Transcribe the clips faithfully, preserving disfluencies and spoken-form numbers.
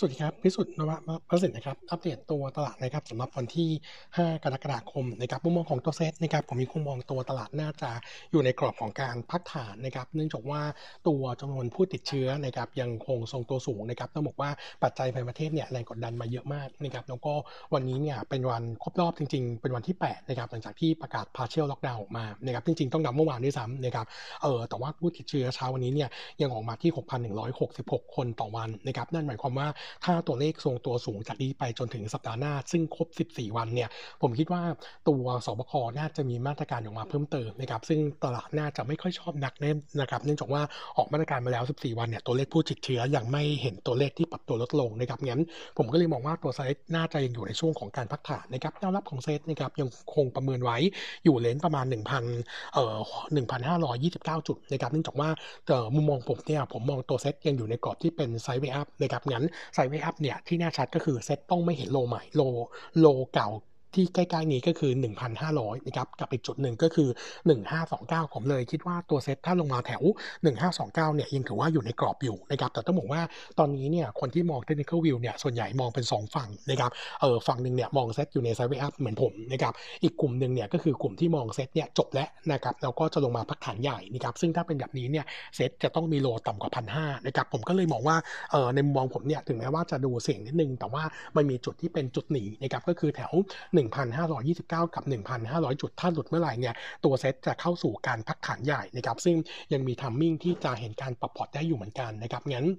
สวัสดีครับพิสุทธิ์นวประสิทธิ์นะครับอัปเดตตัวตลาดนะครับสำหรับวันที่ห้ากรกฎาคมนะครับมุมมองของตัวเซตนะครับผมมีมุมมองตัวตลาดน่าจะอยู่ในกรอบของการพักฐานนะครับเนื่องจากว่าตัวจำนวนผู้ติดเชื้อนะครับยังคงทรงตัวสูงนะครับต้องบอกว่าปัจจัยภายในประเทศเนี่ยแรงกดดันมาเยอะมากนะครับแล้วก็วันนี้เนี่ยเป็นวันครบรอบจริงๆเป็นวันที่แปดนะครับหลังจากที่ประกาศ Partial lockdown ออกมานะครับจริงๆต้องนับเมื่อวานด้วยซ้ำนะครับเออแต่ว่าผู้ติดเชื้อเช้าวันนี้เนี่ยยังออกมาที่ หกพันหนึ่งร้อยหกสิบหก คนต่อวันนะครับนั่นหมายความว่าถ้าตัวเลขทรงตัวสูงจากนี้ไปจนถึงสัปดาห์หน้าซึ่งครบสิบสี่วันเนี่ยผมคิดว่าตัวสบคน่าจะมีมาตรการออกมาเพิ่มเติมนะครับซึ่งตลาดน่าจะไม่ค่อยชอบนักแน่นะครับเนื่องจากว่าออกมาตรการมาแล้วสิบสี่วันเนี่ยตัวเลขผู้ติดเชื้อยังไม่เห็นตัวเลขที่ปรับตัวลดลงนะครับงั้นผมก็เลยมองว่าตัวเซตน่าจะยังอยู่ในช่วงของการพักฐานนะครับแนวรับของเซตนะครับยังคงประเมินไว้อยู่เลนประมาณ หนึ่งพัน เอ่อ หนึ่งพันห้าร้อยยี่สิบเก้า จุดนะครับเนื่องจากว่ามุมมองผมเนี่ยผมมองตัวเซตยังอยู่ในกรอบที่เป็นไซด์เวย์อัพนะครับงั้นไซด์เวย์อัพเนี่ยที่แน่ชัดก็คือเซ็ตต้องไม่เห็นโลใหม่โลโลเก่าที่ใกล้ๆนี้ก็คือ หนึ่งพันห้าร้อย นะครับกับอีกจุดหนึ่งก็คือหนึ่งพันห้าร้อยยี่สิบเก้าผมเลยคิดว่าตัวเซตถ้าลงมาแถวหนึ่งพันห้าร้อยยี่สิบเก้าเนี่ยยังถือว่าอยู่ในกรอบอยู่นะครับแต่ต้องบอกว่าตอนนี้เนี่ยคนที่มอง Technical View เนี่ยส่วนใหญ่มองเป็นสองฝั่งนะครับเออฝั่งนึงเนี่ยมองเซตอยู่ใน Sideway Up เหมือนผมนะครับอีกกลุ่มนึงเนี่ยก็คือกลุ่มที่มองเซตเนี่ยจบแล้วนะครับแล้วก็จะลงมาพักฐานใหญ่นะครับซึ่งถ้าเป็นแบบนี้เนี่ยเซตจะต้องมีโลต่ำกว่า หนึ่งพันห้าร้อย นะครับผมก็เลยมองว่าเออในมุมมองผมเนี่ยถึงแม้ว่าจะดูเสี่ยงนิดนึงแต่ว่ามันมีจุดที่เป็นจุดหนีนะครับก็คือแถวหนึ่งพันห้าร้อยยี่สิบเก้า กับ หนึ่งพันห้าร้อย จุดถ้าหลุดเมื่อไหร่เนี่ยตัวเซตจะเข้าสู่การพักฐานใหญ่นะครับซึ่งยังมีไทมิ่งที่จะเห็นการปรับพอร์ตได้อยู่เหมือนกันนะครับงั้น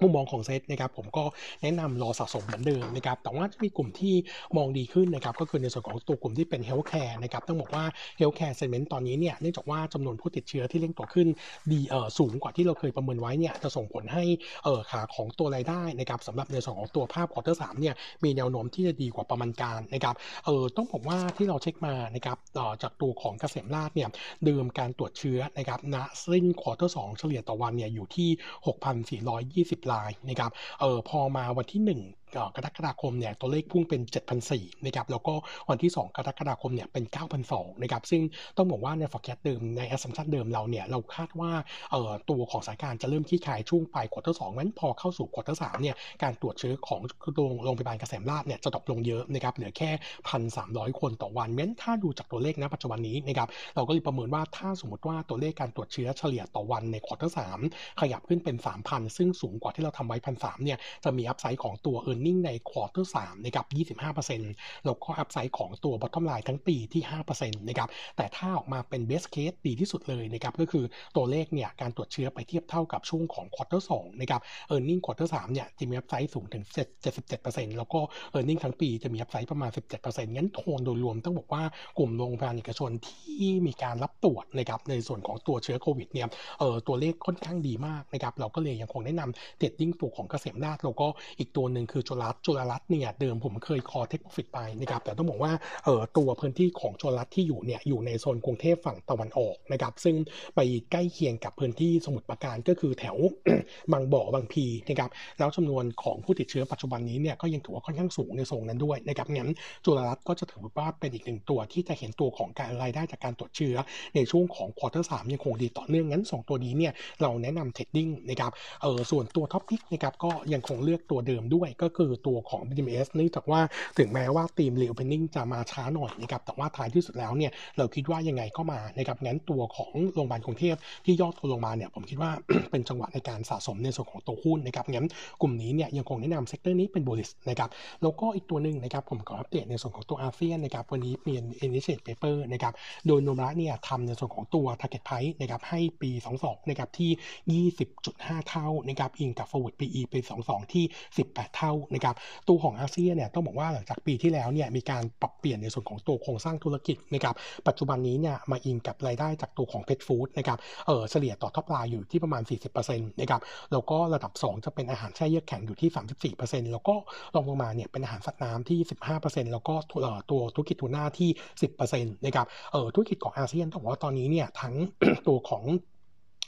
มุมมองของเซตนะครับผมก็แนะนำรอสะสมเหมือนเดิมนะครับแต่ว่าจะมีกลุ่มที่มองดีขึ้นนะครับก็คือในส่วนของตัวกลุ่มที่เป็นเฮลท์แคร์นะครับต้องบอกว่าเฮลท์แคร์เซกเมนต์ตอนนี้เนี่ยเนื่องจากว่าจำนวนผู้ติดเชื้อที่เร่งตัวขึ้นดีเอ่อสูงกว่าที่เราเคยประเมินไว้เนี่ยจะส่งผลให้เอ่อขาของตัวรายได้นะครับสำหรับในส่วนของตัวภาพควอเตอร์สามเนี่ยมีแนวโน้มที่จะดีกว่าประมาณการนะครับเอ่อต้องบอกว่าที่เราเช็คมานะครับต่อจากตัวของเกษมราษฎร์เนี่ยเดิมการตรวจเชื้อนะครับณสิ้นควอเตอร์สองเฉลี่ยต่อวันเนี่ยอยู่ที่ หกพันสี่ร้อยยี่สิบนะครับเออพอมาวันที่หนึ่งกรกฎาคมเนี่ยตัวเลขพุ่งเป็น เจ็ดพันสี่ร้อย นะครับแล้วก็วันที่สองกรกฎาคมเนี่ยเป็น เก้าพันสองร้อย นะครับซึ่งต้องบอกว่าใน forecast เดิมใน assumption เดิมเราเนี่ยเราคาดว่าเอ่อตัวของสถานการณ์จะเริ่มคลี่คลายช่วงปลายควอเตอร์สองนั้นพอเข้าสู่ควอเตอร์สามเนี่ยการตรวจเชื้อของโรงพยาบาลเกษมราษฎร์เนี่ยจะตกลงเยอะนะครับเหลือแค่ หนึ่งพันสามร้อย คนต่อวันงั้นถ้าดูจากตัวเลขณปัจจุบันนี้นะครับเราก็เลยประเมินว่าถ้าสมมติว่าตัวเลขการตรวจเชื้อเฉลี่ยต่อวันในควอเตอร์สามขยับขึ้นเป็น สามพัน ซึ่งสูงกว่าที่เราทำไว้ หนึ่งพันสามร้อย เนี่ยจะมีอัพไซด์ของตัวนิ่งในควอเตอร์สามนะครับ ยี่สิบห้าเปอร์เซ็นต์ แล้วก็อัพไซด์ของตัว bottom line ทั้งปีที่ ห้าเปอร์เซ็นต์ นะครับแต่ถ้าออกมาเป็น best case ดีที่สุดเลยนะครับก็คือตัวเลขเนี่ยการตรวจเชื้อไปเทียบเท่ากับช่วงของควอเตอร์สองนะครับ earning ควอเตอร์สามเนี่ยจะมีอัพไซด์สูงถึง เจ็ดสิบเจ็ดเปอร์เซ็นต์ แล้วก็ earning ทั้งปีจะมีอัพไซด์ประมาณ สิบเจ็ดเปอร์เซ็นต์ งั้นโทนโดยรวมต้องบอกว่ากลุ่มโรงพยาบาลเอกชนที่มีการรับตรวจนะครับในส่วนของตัวเชื้อโควิดเนี่ยเอ่อตัวเลขค่อนข้างดีมากนะครับเราก็เลยยังคงแนะนำเทรดดิ้งตัวของเกษมราษฎร์แล้วก็อีกตัวนึงคือจุฬารัตน์จุฬารัตน์เนี่ยเดิมผมเคยคอเทคโปรฟิตไปนะครับแต่ต้องบอกว่าเอ่อตัวพื้นที่ของจุฬารัตน์ที่อยู่เนี่ยอยู่ในโซนกรุงเทพฝั่งตะวันออกนะครับซึ่งไปใกล้เคียงกับพื้นที่สมุทรปราการก็คือแถว บางบ่อบางพีนะครับแล้วจำนวนของผู้ติดเชื้อปัจจุบันนี้เนี่ยก็ยังถือว่าค่อนข้างสูงในโซนนั้นด้วยนะครับงั้นจุฬารัตน์ก็จะถือว่าเป็นอีกหนึ่งตัวที่จะเห็นตัวของการรายได้จากการตรวจเชื้อในช่วงของควอเตอร์สามยังคงดีต่อเนื่องงั้นสองตัวนี้เนี่ยเราแนะนำเทรดดิ้งนะครับเอ่อส่วนตัวท็อปพิกนะครับก็ยังคงเลือกตัวเดิมด้วยก็คือตัวของ บี ดี เอ็ม เอส เนื่องจากว่าถึงแม้ว่าทีม reopening จะมาช้าหน่อยนะครับแต่ว่าท้ายที่สุดแล้วเนี่ยเราคิดว่ายังไงก็มานะครับงั้นตัวของโรงพยาบาลกรุงเทพที่ยอดตัวลงมาเนี่ยผมคิดว่า เป็นจังหวะในการสะสมในส่วนของตัวหุ้นนะครับงั้นกลุ่มนี้เนี่ยยังคงแนะนำเซกเตอร์นี้เป็น bullish นะครับแล้วก็อีกตัวนึงนะครับผมขออัปเดตในส่วนของตัวอาเซียนนะครับวันนี้มี initiate paper นะครับโดยโนมระเนี่ยทำในส่วนของตัว target price นะครับให้ปีสองพันยี่สิบสองนะครับที่ ยี่สิบจุดห้า เท่านะครับอิงกับ forward พี อี ปีสองพันยี่สิบสองที่ สิบแปด เท่านะครับตัวของอาเซียนเนี่ยต้องบอกว่าหลังจากปีที่แล้วเนี่ยมีการปรับเปลี่ยนในส่วนของตัวโครงสร้างธุรกิจนะครับปัจจุบันนี้เนี่ยมาอิงกับรายได้จากตัวของเพทฟู้ดนะครับเออเฉลี่ยต่อท็อปไลน์อยู่ที่ประมาณ สี่สิบเปอร์เซ็นต์ นะครับแล้วก็ระดับสองจะเป็นอาหารแช่เยือกแข็งอยู่ที่ สามสิบสี่เปอร์เซ็นต์ แล้วก็รองลงมาเนี่ยเป็นอาหารสัตว์น้ำที่ สิบห้าเปอร์เซ็นต์ แล้วก็เอ่อตัวธุรกิจทูน่าที่ สิบเปอร์เซ็นต์ นะครับเออธุรกิจของอาเซียนต้องบอกว่าตอนนี้เนี่ยทั้ง ตัวของ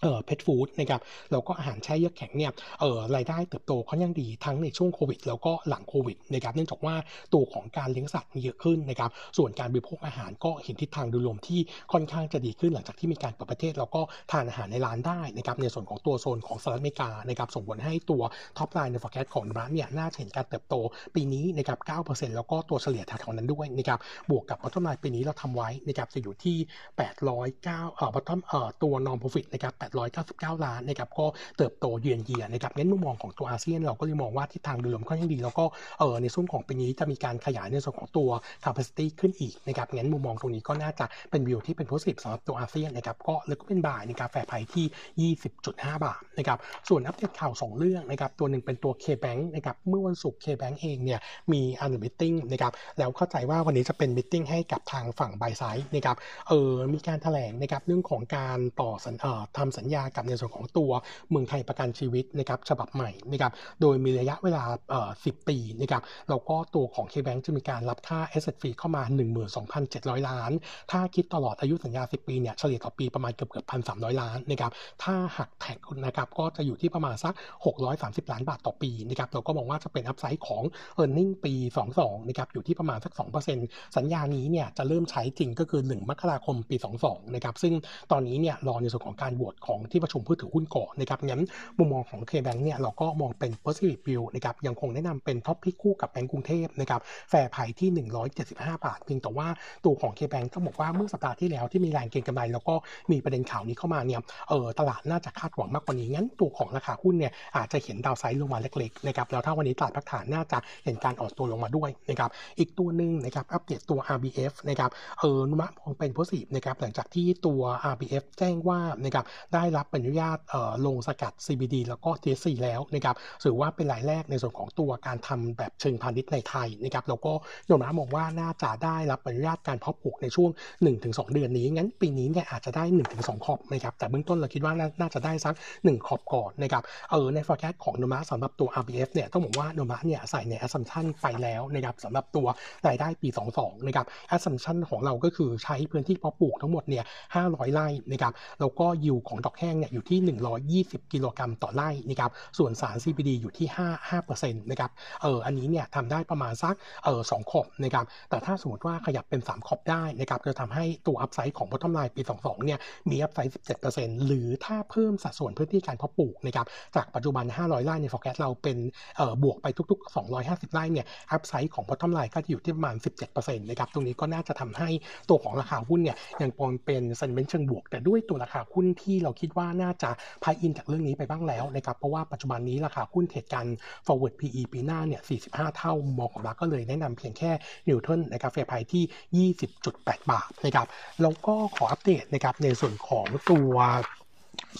เอ่อ pet food นะครับแล้วก็อาหารแช่เยือกแข็งเนี่ยเอ่อรายได้เติบโตค่อนข้างดีทั้งในช่วงโควิดแล้วก็หลังโควิดนะครับเนื่องจากว่าตัวของการเลี้ยงสัตว์มีเยอะขึ้นนะครับส่วนการบริโภคอาหารก็เห็นทิศทางโดยรวมที่ค่อนข้างจะดีขึ้นหลังจากที่มีการเปิดประเทศแล้วก็ทานอาหารในร้านได้นะครับในส่วนของตัวโซนของสหรัฐอเมริกานะครับส่งผลให้ตัวท็อปไลน์ใน forecast ของร้านเนี่ยน่าจะเห็นการเติบโตปีนี้นะครับ เก้าเปอร์เซ็นต์ แล้วก็ตัวเฉลี่ยแถวๆนั้นด้วยนะครับบวกกับ bottom line ปีนี้เราทำไว้นะครับจะอยู่ที่แปดร้อยเก้าเอ่อ bottom เอ่อตัว non profit นะครับแปดร้อยเก้าสิบเก้าล้านนะครับก็เติบโตเยือนเยียนะครับงั้นมุมมองของตัวอาเซียนเราก็เลยมองว่าทิศทางโดยรวมค่อนข้างดีแล้วก็เอ่อในส่วนของปีนี้จะมีการขยายในส่วนของตัว capacity ขึ้นอีกนะครับงั้นมุมมองตรงนี้ก็น่าจะเป็นวิวที่เป็น positive สำหรับตัวอาเซียนนะครับก็เลยก็เป็นบ่ายนะครับแฟร์ไพรซ์ที่ ยี่สิบจุดห้า บาทนะครับส่วนอัปเดตข่าวสองเรื่องนะครับตัวหนึ่งเป็นตัว K-Bank นะครับเมื่อวันศุกร์ K-Bank เองเนี่ยมี annual meeting นะครับแล้วเข้าใจว่าวันนี้จะเป็น meeting ให้กับทางฝั่ง buy side นะครับเอ่อมีการแถลงนะครับเรื่องของการต่อเอ่อทำสัญญากับในส่วนของตัวเมืองไทยประกันชีวิตนะครับฉบับใหม่นะครับโดยมีระยะเวลาเอ่อสิบปีนะครับแล้วก็ตัวของ K-Bank จะมีการรับค่า asset fee เข้ามา หนึ่งหมื่นสองพันเจ็ดร้อย ล้านถ้าคิดตลอดอายุสัญญาสิบปีเนี่ยเฉลี่ยต่อปีประมาณเกือบๆ หนึ่งพันสามร้อย ล้านนะครับถ้าหักแท็กนะครับก็จะอยู่ที่ประมาณสักหกร้อยสามสิบล้านบาทต่อปีนะครับเราก็มองว่าจะเป็นอัพไซด์ของ earning ปีสองพันยี่สิบสองนะครับอยู่ที่ประมาณสัก สองเปอร์เซ็นต์ สัญญานี้เนี่ยจะเริ่มใช้จริงก็คือหนึ่งมกราคมปีสองพันยี่สิบสองนะครับซึ่งตอนนี้เนี่ยรอในส่วนของการโหวตของที่ประชุมผู้ถือหุ้นก่อนนะครับงั้นมุมมองของ K-Bank เนี่ยเราก็มองเป็น positive view นะครับยังคงแนะนำเป็น top pick คู่กับแบงก์กรุงเทพนะครับแฟร์ไพรซ์ที่หนึ่งร้อยเจ็ดสิบห้าบาทเพียงแต่ว่าตัวของ K-Bank ต้องบอกว่าเมื่อสัปดาห์ที่แล้วที่มีแรงเก็งกำไรแล้วก็มีประเด็นข่าวนี้เข้ามาเนี่ยเออตลาดน่าจะคาดหวังมากกว่านี้งั้นตัวของราคาหุ้นเนี่ยอาจจะเห็นดาวไซด์ลงมาเล็กๆนะครับแล้วถ้าวันนี้ตลาดพักฐานน่าจะเห็นการอ่อนตัวลงมาด้วยนะครับอีกตัวนึงนะครับอัปเดตตัว อาร์ บี เอฟ นะครับเออนุมะมองเป็น positive นะครับหลังจากที่ตัว อาร์ บี เอฟ แจ้งว่านะครับได้รับอนุญาตเอ่อลงสกัด ซี บี ดี แล้วก็ ที เอส ซี แล้วนะครับถือว่าเป็นรายแรกในส่วนของตัวการทำแบบเชิงพาณิชย์ในไทยนะครับแล้วก็นุมะมองว่าน่าจะได้รับอนุญาตการเพาะปลูกในช่วง หนึ่งถึงสอง เดือนนี้งั้นปีนี้เนี่ยอาจจะได้ หนึ่งถึงสอง ครอบนะครับแต่เบื้องต้นเราคิดว่าน่าจะได้สักหนึ่งครอบก่อนนะครับเออใน forecast ของนุมะสำหรับตัว อาร์ บี เอฟ เนี่ยต้องบอกว่านุมะเนี่ยใส่ใน assumption ไปแล้วนะครับสำหรับตัวรายได้ปีสองพันยี่สิบสองนะครับ assumption ของเราก็คือใช้พื้นที่เพาะปลูกทั้งหมดเนี่ยห้าร้อยไร่นะครับแล้วก็ยิวของดอกแห้งเนี่ยอยู่ที่หนึ่งร้อยยี่สิบกิโลกรัมต่อไร่นะครับส่วนสาร ซี พี ดี อยู่ที่ห้าสิบห้าเปอร์เซ็นต์ นะครับเอออันนี้เนี่ยทำได้ประมาณสักเออสองขอบนะครับแต่ถ้าสมมติว่าขยับเป็นสามขอบได้นะครับจะทำให้ตัว upside ของ bottom line ปีสองพันยี่สิบสองเนี่ยมี upside สิบเจ็ดเปอร์เซ็นต์ หรือถ้าเพิ่มสัดส่วนพื้นที่การเพาะปลูกนะครับจากปัจจุบันห้าร้อยไร่ใน forecast เราเป็นเออบวกไปทุกๆสองร้อยห้าสิบไร่เนี่ย upside ของ bottom line ก็จะอยู่ที่ประมาณ สิบเจ็ดเปอร์เซ็นต์ นะครับตรงนี้ก็น่าจะทำให้ตัวของราคาหุ้นเนี่ยยังปอนเป็น sentiment เชิงบวกแต่ด้วยตัวราคาหุ้นที่เราคิดว่าน่าจะพายอินจากเรื่องนี้ไปบ้างแล้วนะครับเพราะว่าปัจจุบันนี้ราคาหุ้นเทรดกัน forward พี อี ปีหน้าเนี่ยสี่สิบห้าเท่ามองของเราก็เลยแนะนำเพียงแค่ Neutral นะครับแฟร์ไพรซ์ที่ ยี่สิบจุดแปด บาทนะครับแล้วก็ขออัปเดตนะครับในส่วนของตัว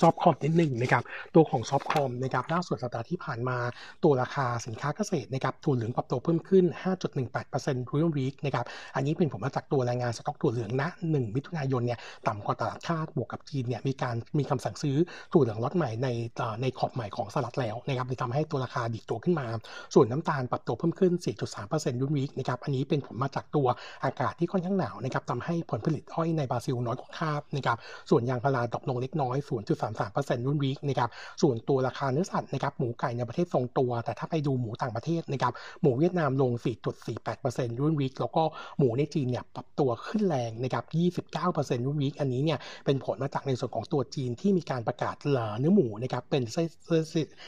ซอฟคอมนิดหนึ่งนะครับตัวของซอฟคอมนะครับล่าสุดสัปดาห์ที่ผ่านมาตัวราคาสินค้าเกษตรนะครับถั่วเหลืองปรับตัวเพิ่มขึ้น ห้าจุดหนึ่งแปดเปอร์เซ็นต์ ทุเรียนวีคนะครับอันนี้เป็นผลมาจากตัวรายงานสต็อกถั่วเหลืองณหนึ่งมิถุนายนเนี่ยต่ำกว่าตลาดคาดบวกกับจีนเนี่ยมีการมีคำสั่งซื้อถั่วเหลืองล็อตใหม่ในในขอบใหม่ของสหรัฐแล้วนะครับทำให้ตัวราคาดิบตัวขึ้นมาส่วนน้ำตาลปรับตัวเพิ่มขึ้น สี่จุดสามเปอร์เซ็นต์ ทุเรียนวีคนะครับอันนี้เป็นผลมาจากตัวอากาศที่ค่อนข้างหนาวนะครับทำให้ผลผลิตอ้อยในบราซิลน้อยกว่าคาดนะครับส่วนยางพาราดรอปลงเล็กน้อยศูนย์จุดสามสามเปอร์เซ็นต์ รุ่นวีคนะครับส่วนตัวราคาเนื้อสัตว์นะครับหมูไก่ในประเทศทรงตัวแต่ถ้าไปดูหมูต่างประเทศนะครับหมูเวียดนามลง สี่จุดสี่แปดเปอร์เซ็นต์ รุ่นวีคแล้วก็หมูในจีนเนี่ยปรับตัวขึ้นแรงนะครับ ยี่สิบเก้าเปอร์เซ็นต์ รุ่นวีคอันนี้เนี่ยเป็นผลมาจากในส่วนของตัวจีนที่มีการประกาศเนื้อหมูนะครับเป็น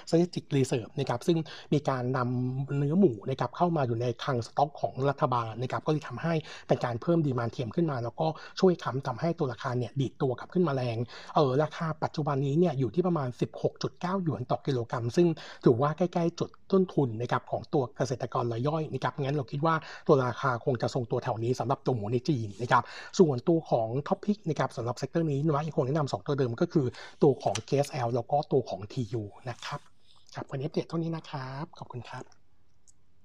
strategic reserve นะครับซึ่งมีการนำเนื้อหมูนะครับเข้ามาอยู่ในคลังสต็อกของรัฐบาลนะครับก็เลยทำให้เป็นการเพิ่มดีมานด์เทียมขึ้นมาแล้วก็ช่วยค้ำทำให้ตัวราคาเนี่ยดีดตัวกลับขึ้นมาแรงเออราคาปัจจุบันนี้เนี่ยอยู่ที่ประมาณ สิบหกจุดเก้า หยวนต่อกิโลกรัมซึ่งถือว่าใกล้ๆจุดต้นทุนนะครับของตัวเกษตรกรรายย่อยนะครับงั้นเราคิดว่าตัวราคาคงจะทรงตัวแถวนี้สำหรับตัวหมูในจีนนะครับส่วนตัวของท็อปพิกนะครับสำหรับเซกเตอร์นี้นะยังคงแนะนำสองตัวเดิมก็คือตัวของ เค เอส แอล แล้วก็ตัวของ ที ยู นะครับครับวันนี้อัปเดตเท่านี้นะครับขอบคุณครับ